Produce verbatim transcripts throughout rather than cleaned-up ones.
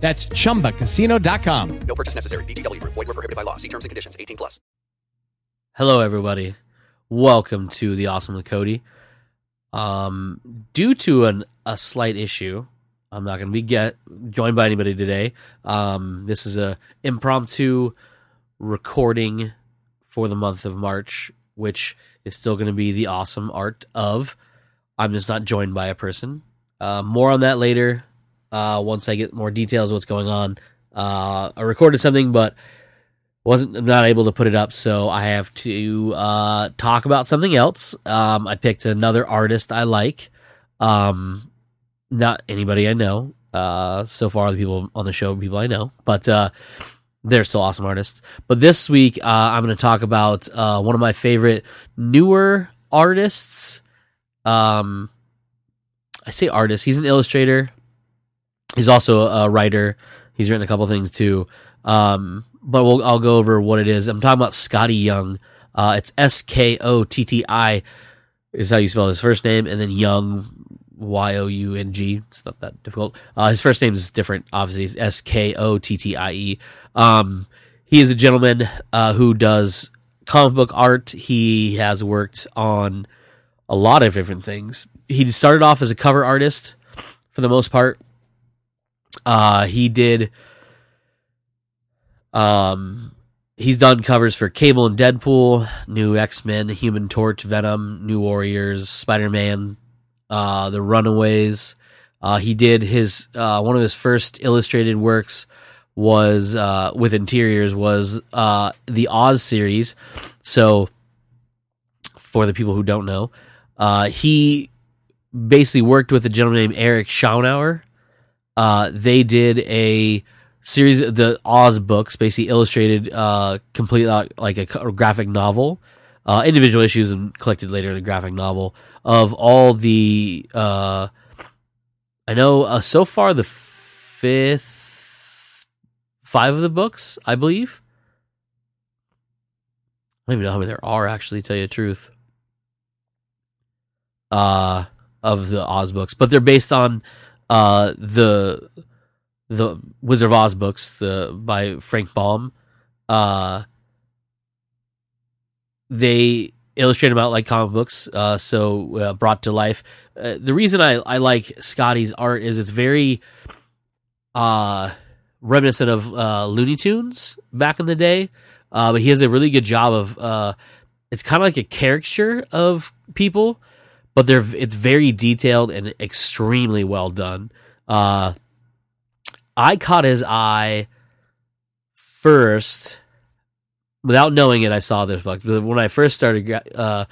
That's chumba casino dot com. No purchase necessary. V G W Group. Void where prohibited by law. See terms and conditions. eighteen plus. Hello, everybody. Welcome to The Awesome with Cody. Um, due to an, a slight issue, I'm not going to be get joined by anybody today. Um, this is a impromptu recording for the month of March, which is still going to be The Awesome Art of. I'm just not joined by a person. Uh, more on that later. Uh, once I get more details of what's going on. Uh, I recorded something, but wasn't I'm not able to put it up, so I have to uh, talk about something else. Um, I picked another artist I like. Um, not anybody I know. Uh, so far, the people on the show are people I know, but uh, they're still awesome artists. But this week, uh, I'm going to talk about uh, one of my favorite newer artists. Um, I say artist. He's an illustrator. He's also a writer. He's written a couple things too, um, but we'll, I'll go over what it is. I'm talking about Skottie Young. Uh, it's S K O T T I is how you spell his first name, and then Young, Y O U N G. It's not that difficult. Uh, his first name is different, obviously. It's S K O T T I E. Um, he is a gentleman uh, who does comic book art. He has worked on a lot of different things. He started off as a cover artist for the most part. Uh, he did, um, he's done covers for Cable and Deadpool, New X-Men, Human Torch, Venom, New Warriors, Spider-Man, uh, The Runaways. Uh, he did his, uh, one of his first illustrated works was, uh, with interiors was, uh, the Oz series. So for the people who don't know, uh, he basically worked with a gentleman named Eric Schaunauer. Uh, they did a series of the Oz books, basically illustrated, uh, complete, uh, like a graphic novel, uh, individual issues and collected later in a graphic novel of all the, uh, I know, uh, so far the fifth, five of the books, I believe. I don't even know how many there are, actually, to tell you the truth, uh, of the Oz books, but they're based on, Uh, the the Wizard of Oz books, the by Frank Baum, uh, they illustrate them out like comic books, uh, so uh, brought to life. Uh, the reason I, I like Skottie's art is it's very uh, reminiscent of uh, Looney Tunes back in the day, uh, but he has a really good job of uh, it's kind of like a caricature of people. But they're it's very detailed and extremely well done. Uh, I caught his eye first. Without knowing it, I saw this book. But when I first started gra- uh,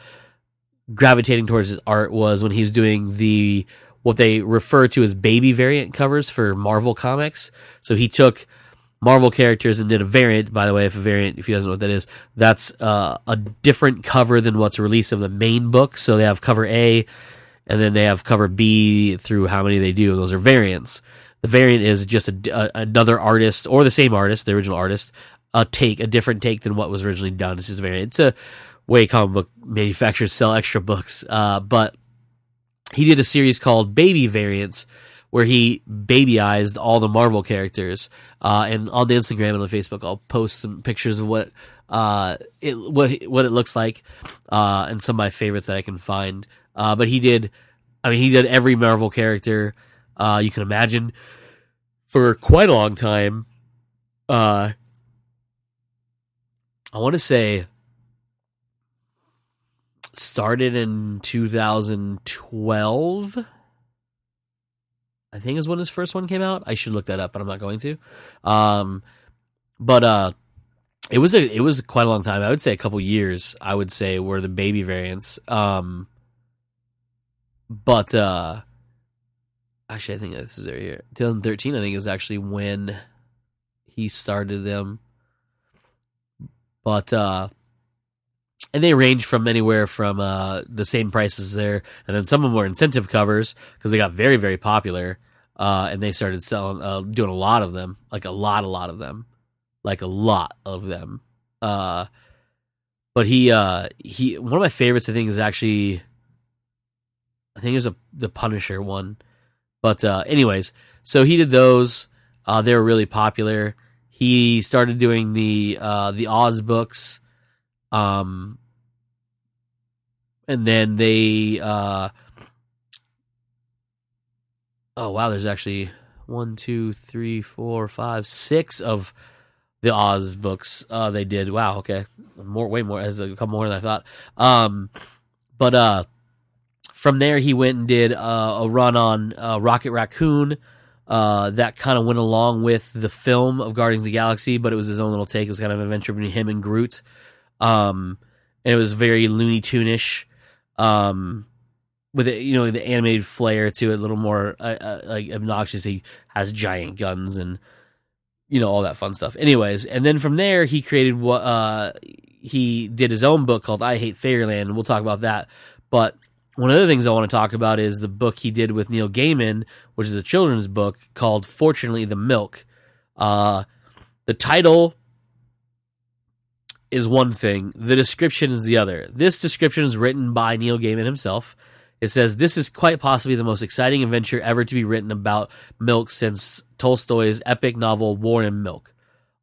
gravitating towards his art was when he was doing the what they refer to as baby variant covers for Marvel Comics. So he took Marvel characters and did a variant. By the way, if a variant, if you guys know what that is, that's uh, a different cover than what's released of the main book. So they have cover A, and then they have cover B through how many they do. Those are variants. The variant is just a, a, another artist or the same artist, the original artist, a take, a different take than what was originally done. It's just a variant. It's a way comic book manufacturers sell extra books. Uh, but he did a series called Baby Variants, where he babyized all the Marvel characters, uh, and on the Instagram and on Facebook, I'll post some pictures of what uh, it what what it looks like, uh, and some of my favorites that I can find. Uh, but he did, I mean, he did every Marvel character uh, you can imagine for quite a long time. Uh, I want to say started in two thousand twelve, I think is when his first one came out. I should look that up, but I'm not going to. Um, but uh, it was a it was quite a long time. I would say a couple years, I would say, were the baby variants. Um, but uh, actually, I think this is right here. twenty thirteen, I think, is actually when he started them. But uh, and they range from anywhere from uh, the same prices there, and then some of them were incentive covers because they got very, very popular, uh, and they started selling, uh, doing a lot of them, like a lot, a lot of them, like a lot of them. Uh, but he, uh, he, one of my favorites, I think, is actually, I think it was a the Punisher one. But uh, anyways, so he did those. Uh, they were really popular. He started doing the uh, the Oz books, um, and then they. Uh, oh wow! There's actually one, two, three, four, five, six of the Oz books uh, they did. Wow. Okay, more, way more. There's a couple more than I thought. Um, but uh, from there, he went and did uh, a run on uh, Rocket Raccoon. Uh, that kind of went along with the film of Guardians of the Galaxy, but it was his own little take. It was kind of an adventure between him and Groot. Um, and it was very Looney Tune-ish, um, with it, you know, the animated flair to it, a little more uh, uh, like obnoxious. He has giant guns and, you know, all that fun stuff. Anyways, and then from there, he created what uh, he did his own book called I Hate Fairyland, and we'll talk about that. But one of the things I want to talk about is the book he did with Neil Gaiman, which is a children's book called Fortunately the Milk. Uh, the title is one thing. The description is the other. This description is written by Neil Gaiman himself. It says, "This is quite possibly the most exciting adventure ever to be written about milk since Tolstoy's epic novel War and Milk.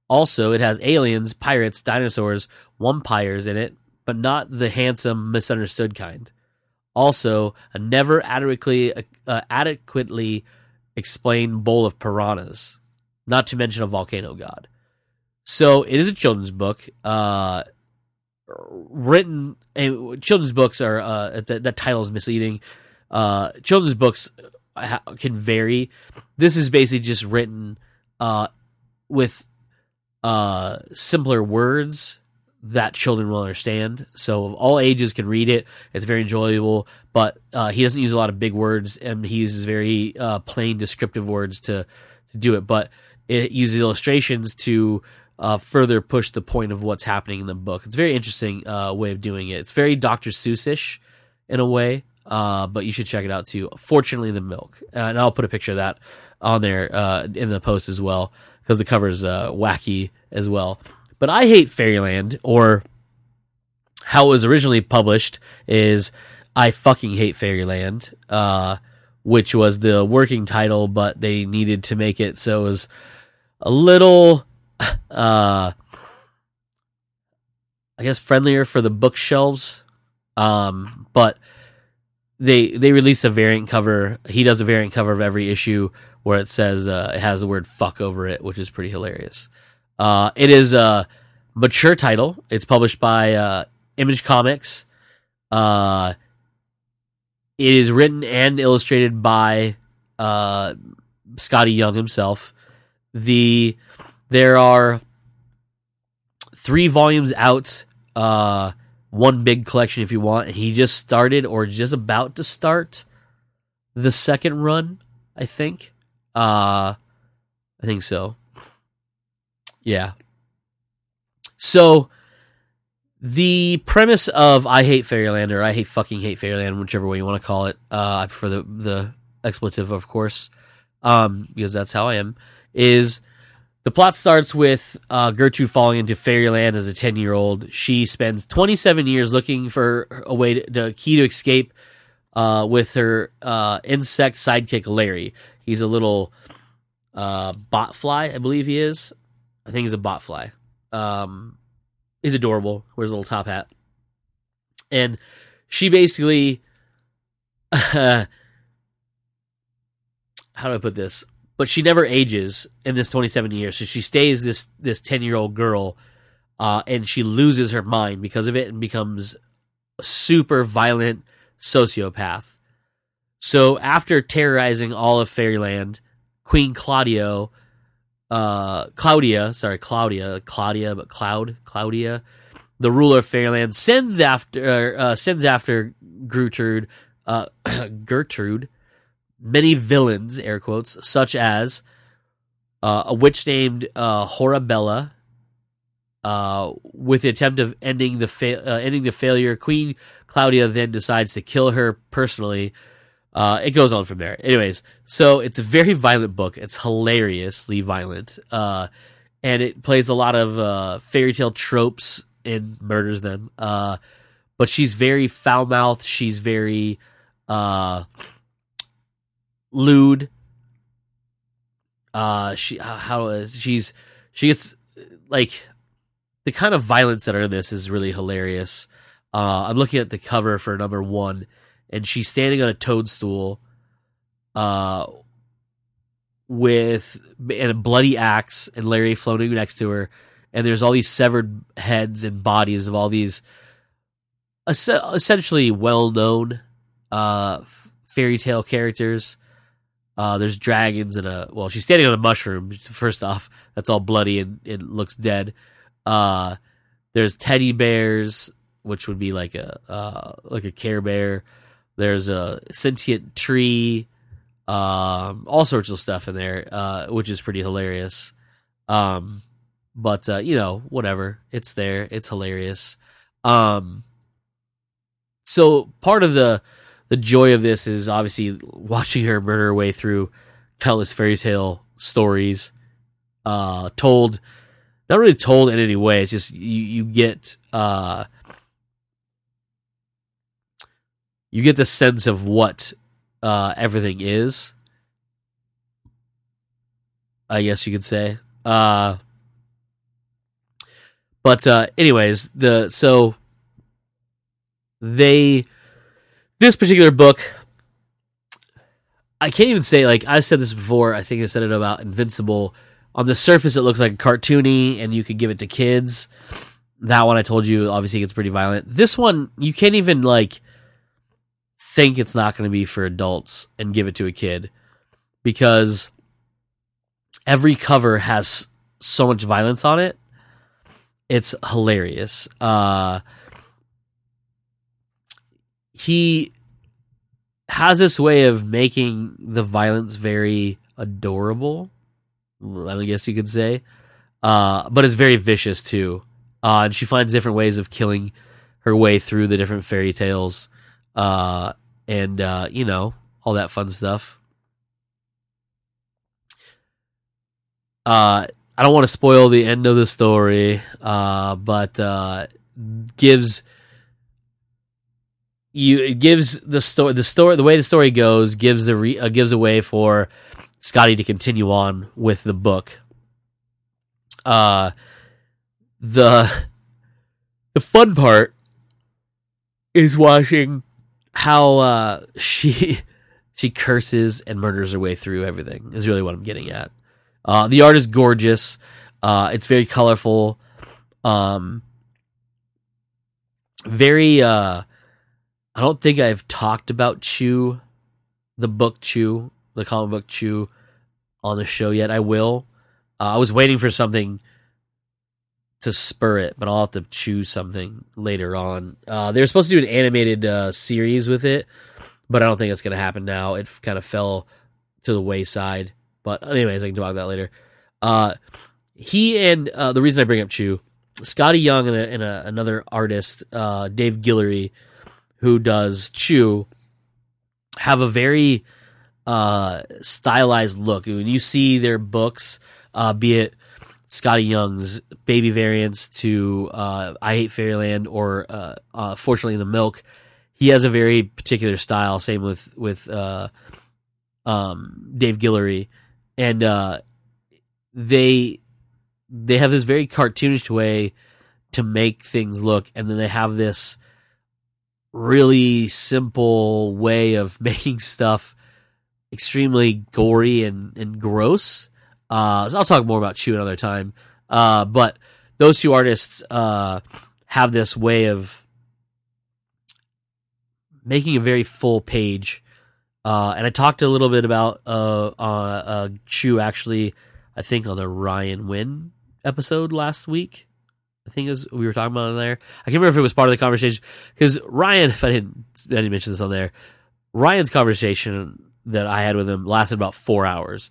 Also, it has aliens, pirates, dinosaurs, vampires in it, but not the handsome, misunderstood kind. Also, a never adequately uh, adequately explained bowl of piranhas, not to mention a volcano god." So it is a children's book, uh, written. And children's books are uh, that, that title is misleading. Uh, children's books can vary. This is basically just written uh, with uh, simpler words that children will understand, so all ages can read it. It's very enjoyable, but uh, he doesn't use a lot of big words, and he uses very uh, plain descriptive words to, to do it, but it uses illustrations to uh, further push the point of what's happening in the book. It's a very interesting uh, way of doing it. It's very Doctor Seuss-ish in a way, uh, but you should check it out too. Fortunately, the Milk. Uh, and I'll put a picture of that on there uh, in the post as well, because the cover is uh, wacky as well. But I Hate Fairyland, or how it was originally published, is I Fucking Hate Fairyland, uh, which was the working title, but they needed to make it so it was a little, uh, I guess, friendlier for the bookshelves. Um, but they they released a variant cover. He does a variant cover of every issue where it says uh, it has the word fuck over it, which is pretty hilarious. Uh, it is a mature title. It's published by uh, Image Comics. Uh, it is written and illustrated by uh, Skottie Young himself. The there are three volumes out, uh, one big collection if you want. He just started or just about to start the second run, I think. Uh, I think so. Yeah. So the premise of I Hate Fairyland, or I Hate Fucking Hate Fairyland, whichever way you want to call it, uh, I prefer the, the expletive, of course, um, because that's how I am, is the plot starts with uh, Gertrude falling into Fairyland as a ten-year-old. She spends twenty-seven years looking for a way to, to key to escape uh, with her uh, insect sidekick, Larry. He's a little uh, botfly, I believe he is. I think he's a botfly. Um, he's adorable. Wears a little top hat. And she basically... Uh, how do I put this? But she never ages in this twenty-seven years. So she stays this this ten-year-old girl uh, and she loses her mind because of it and becomes a super violent sociopath. So after terrorizing all of Fairyland, Queen Claudio, uh, Claudia, sorry, Claudia, Claudia, but Cloud, Claudia, the ruler of Fairyland, sends after uh, sends after Gertrude, uh, Gertrude, many villains, air quotes, such as uh, a witch named uh, Horabella. Uh, with the attempt of ending the fa- uh, ending the failure, Queen Claudia then decides to kill her personally. Uh, it goes on from there. Anyways, so it's a very violent book. It's hilariously violent, uh, and it plays a lot of uh, fairy tale tropes and murders them. Uh, but she's very foul-mouthed. She's very uh, lewd. Uh, she how is she's she gets like the kind of violence that are in this is really hilarious. Uh, I'm looking at the cover for number one, and she's standing on a toadstool, uh, with and a bloody axe, and Larry floating next to her. And there's all these severed heads and bodies of all these es- essentially well-known uh, f- fairy tale characters. Uh, there's dragons and a... Well, she's standing on a mushroom, first off. That's all bloody and it looks dead. Uh, there's teddy bears, which would be like a uh, like a Care Bear. There's a sentient tree. Um, all sorts of stuff in there, uh, which is pretty hilarious. Um But, uh, you know, whatever. It's there. It's hilarious. Um, so part of the the joy of this is obviously watching her murder her way through countless fairy tale stories, uh, told, not really told in any way. It's just you, you get uh, you get the sense of what uh, everything is, I guess you could say. Uh But uh, anyways, the so they this particular book, I can't even say, like I've said this before. I think I said it about Invincible. On the surface, it looks like cartoony, and you could give it to kids. That one I told you obviously gets pretty violent. This one you can't even like think it's not going to be for adults and give it to a kid because every cover has so much violence on it. It's hilarious. Uh, he has this way of making the violence very adorable, I guess you could say. Uh, but it's very vicious, too. Uh, and she finds different ways of killing her way through the different fairy tales uh, and, uh, you know, all that fun stuff. Uh I don't want to spoil the end of the story, uh, but uh, gives you it gives the story the story the way the story goes gives the re, uh, gives a way for Skottie to continue on with the book. Uh, the the fun part is watching how uh, she she curses and murders her way through everything. Is really what I'm getting at. Uh, the art is gorgeous. Uh, it's very colorful. Um, very, uh, I don't think I've talked about Chew, the book Chew, the comic book Chew, on the show yet. I will. Uh, I was waiting for something to spur it, but I'll have to choose something later on. Uh, they were supposed to do an animated uh, series with it, but I don't think it's going to happen now. It kind of fell to the wayside. But anyways, I can talk about that later. Uh, he and uh, the reason I bring up Chew, Skottie Young and, a, and a, another artist, uh, Dave Guillory, who does Chew, have a very uh, stylized look. When you see their books, uh, be it Skottie Young's Baby Variants to uh, I Hate Fairyland or uh, uh, Fortunately the Milk, he has a very particular style. Same with with uh, um, Dave Guillory. And uh, they they have this very cartoonish way to make things look, and then they have this really simple way of making stuff extremely gory and, and gross. Uh, so I'll talk more about Chew another time. Uh, but those two artists uh, have this way of making a very full page. Uh, and I talked a little bit about uh, uh, uh, Chew, actually, I think, on the Ryan Wynn episode last week. I think is we were talking about it on there. I can't remember if it was part of the conversation because Ryan, if I didn't, I didn't mention this on there, Ryan's conversation that I had with him lasted about four hours.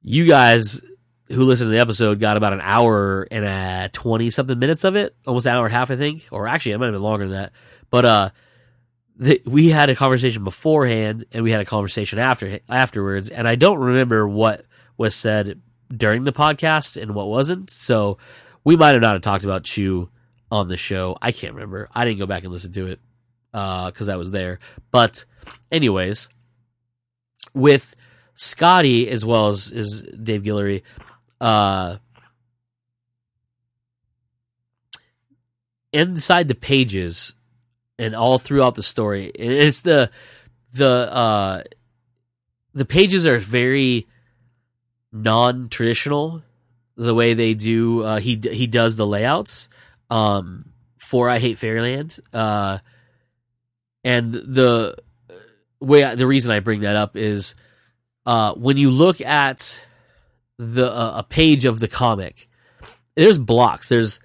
You guys who listened to the episode got about an hour and a twenty something minutes of it, almost an hour and a half, I think, or actually it might have been longer than that. But uh, the, we had a conversation beforehand and we had a conversation after afterwards, and I don't remember what was said during the podcast and what wasn't. So we might have not have talked about Chew on the show. I can't remember. I didn't go back and listen to it because uh, I was there. But anyways, with Skottie as well as, as Dave Guillory, uh, inside the pages and all throughout the story, it's the the uh, the pages are very non-traditional. The way they do, uh, he he does the layouts um, for I Hate Fairyland, uh, and the way I, the reason I bring that up is uh, when you look at the uh, a page of the comic, there's blocks. There's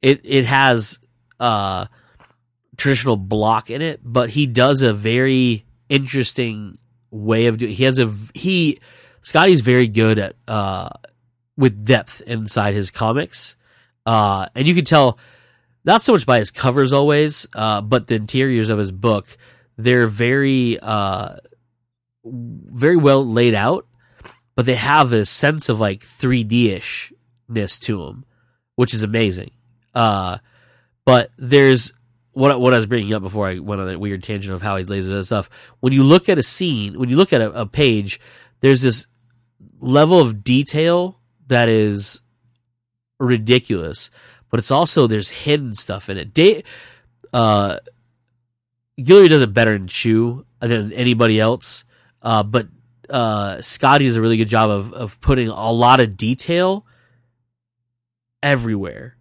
it it has uh, traditional block in it, but he does a very interesting way of doing. He has a he Skottie's very good at. Uh, with depth inside his comics. Uh, and you can tell, not so much by his covers always, uh, but the interiors of his book, they're very uh, very well laid out, but they have a sense of like three D-ishness to them, which is amazing. Uh, but there's, what, what I was bringing up before I went on that weird tangent of how he lays it and stuff, when you look at a scene, when you look at a, a page, there's this level of detail that is ridiculous, but it's also there's hidden stuff in it. Dave, uh, Guillory does it better in Chew than anybody else, uh, but uh, Skottie does a really good job of of putting a lot of detail everywhere,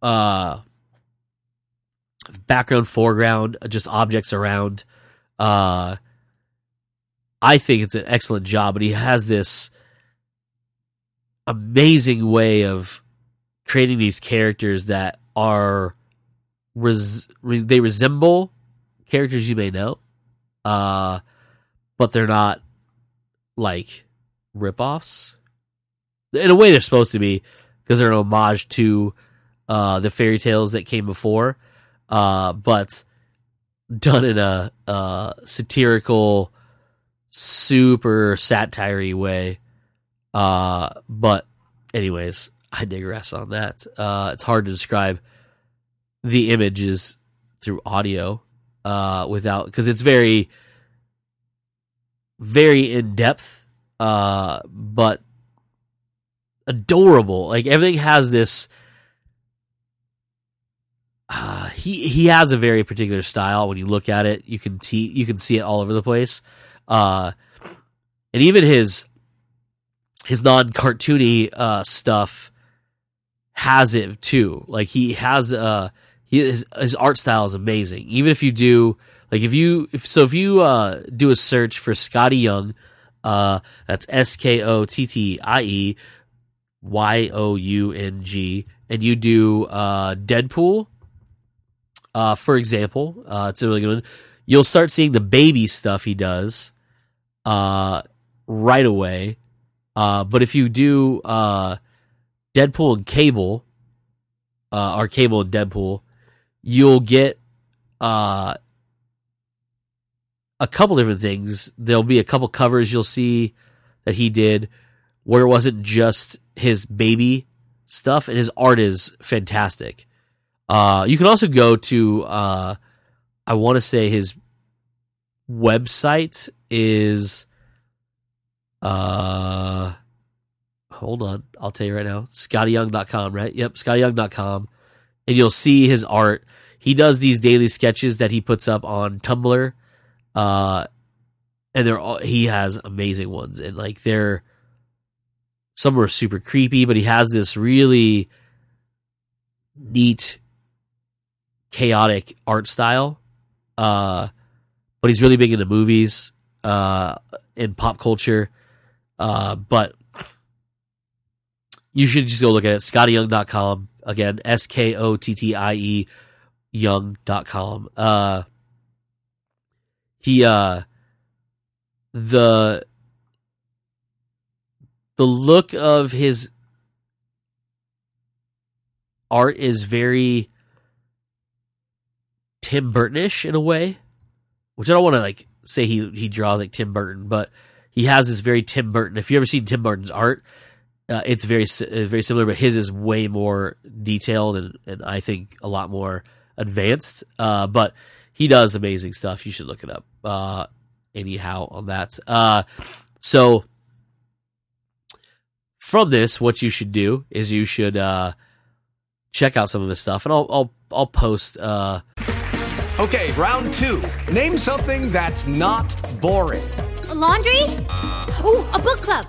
uh, background, foreground, just objects around. Uh, I think it's an excellent job, but he has this amazing way of creating these characters that are res, res, they resemble characters you may know, uh, but they're not like ripoffs. In a way, they're supposed to be because they're an homage to uh, the fairy tales that came before, uh, but done in a, a satirical, super satire-y way. Uh, but anyways, I digress on that. Uh, it's hard to describe the images through audio, uh, without, cause it's very, very in depth, uh, but adorable. Like everything has this, uh, he, he has a very particular style. When you look at it, you can te- you can see it all over the place. Uh, and even his, His non-cartoony uh, stuff has it too. Like he has uh, he, his his art style is amazing. Even if you do like if you if so if you uh, do a search for Skottie Young, uh, that's S K O T T I E Y O U N G, and you do uh, Deadpool, uh, for example, uh, it's a really good one. You'll start seeing the baby stuff he does uh, right away. Uh, but if you do uh, Deadpool and Cable, uh, or Cable and Deadpool, you'll get uh, a couple different things. There'll be a couple covers you'll see that he did where it wasn't just his baby stuff, and his art is fantastic. Uh, you can also go to, uh, I want to say his website is... Uh, hold on. I'll tell you right now. Skottie Young dot com, right? Yep, Skottie Young dot com. And you'll see his art. He does these daily sketches that he puts up on Tumblr. Uh, and they're all, he has amazing ones. And like they're, some are super creepy, but he has this really neat, chaotic art style. Uh, but he's really big into movies uh, and pop culture. Uh, but you should just go look at it. Skottie Young dot com. Again, S K O T T I E young dot com. Uh, he, uh, the, the look of his art is very Tim Burton-ish in a way, which I don't want to like say he, he draws like Tim Burton, but he has this very Tim Burton. If you've ever seen Tim Burton's art, Uh, it's very very similar, but his is way more detailed and, and I think a lot more advanced. Uh, but he does amazing stuff. You should look it up uh, anyhow on that. Uh, so from this, what you should do is you should uh, check out some of his stuff, and I'll I'll I'll post. Uh... Okay, round two. Name something that's not boring. A laundry? Ooh, a book club.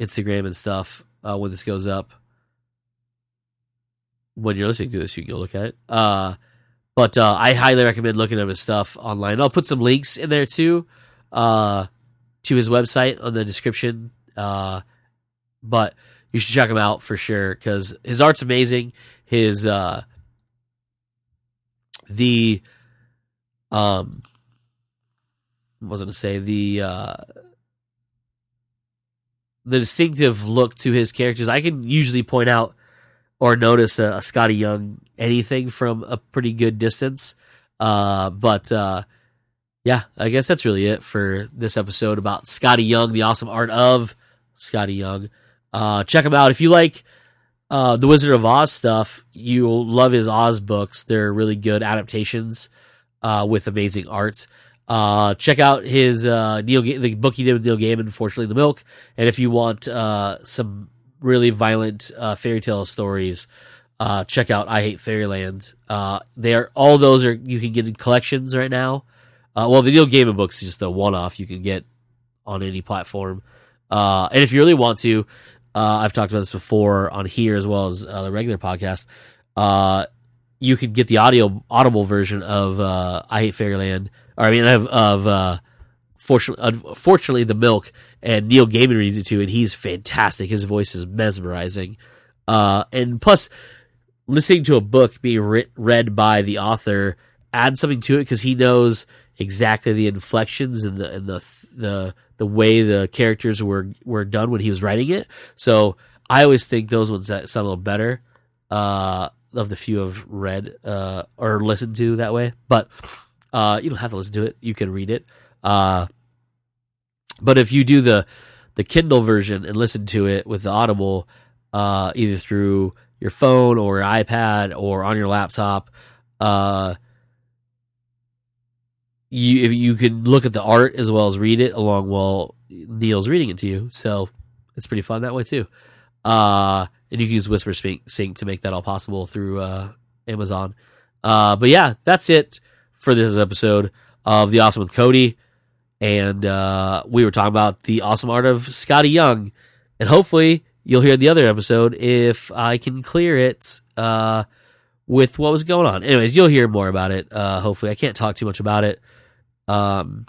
Instagram and stuff uh, when this goes up. When you're listening to this, you can go look at it. Uh, but uh, I highly recommend looking at his stuff online. I'll put some links in there too uh, to his website on the description. Uh, but you should check him out for sure because his art's amazing. His uh, the um, I was gonna say the. Uh, the distinctive look to his characters. I can usually point out or notice a, a Skottie Young anything from a pretty good distance. Uh, but uh, yeah, I guess that's really it for this episode about Skottie Young, the awesome art of Skottie Young. Uh, check him out. If you like uh, the Wizard of Oz stuff, you'll love his Oz books. They're really good adaptations uh, with amazing art. Uh, check out his uh, Neil Ga- the book he did with Neil Gaiman, Fortunately the Milk, and if you want uh, some really violent uh, fairy tale stories, uh, check out I Hate Fairyland. Uh, they are all those are you can get in collections right now. Uh, well, the Neil Gaiman books is just a one off you can get on any platform, uh, and if you really want to, uh, I've talked about this before on here as well as uh, the regular podcast. Uh, you can get the audio audible version of uh, I Hate Fairyland. Or I mean, of, of uh, fortunately, unfortunately, the Milk, and Neil Gaiman reads it too, and he's fantastic. His voice is mesmerizing, uh, and plus, listening to a book being re- read by the author adds something to it because he knows exactly the inflections and the and the the the way the characters were, were done when he was writing it. So I always think those ones that sound a little better uh, of the few I've read uh, or listened to that way, but. Uh, you don't have to listen to it. You can read it. Uh, but if you do the the Kindle version and listen to it with the Audible, uh, either through your phone or your iPad or on your laptop, uh, you you can look at the art as well as read it along while Neil's reading it to you. So it's pretty fun that way too. Uh, and you can use Whisper Sync to make that all possible through uh, Amazon. Uh, but yeah, that's it. For this episode of The Awesome with Cody, and uh, we were talking about the awesome art of Skottie Young, and hopefully you'll hear the other episode if I can clear it uh, with what was going on. Anyways, you'll hear more about it. Uh, hopefully, I can't talk too much about it. Um,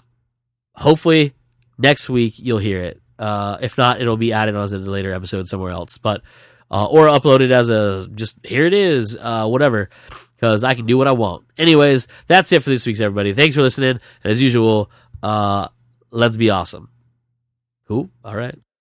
hopefully next week you'll hear it. Uh, if not, it'll be added on as a later episode somewhere else, but uh, or uploaded as a just here it is, uh, whatever. because I can do what I want. Anyways, that's it for this week's, everybody. Thanks for listening. And as usual, uh, let's be awesome. Cool. All right.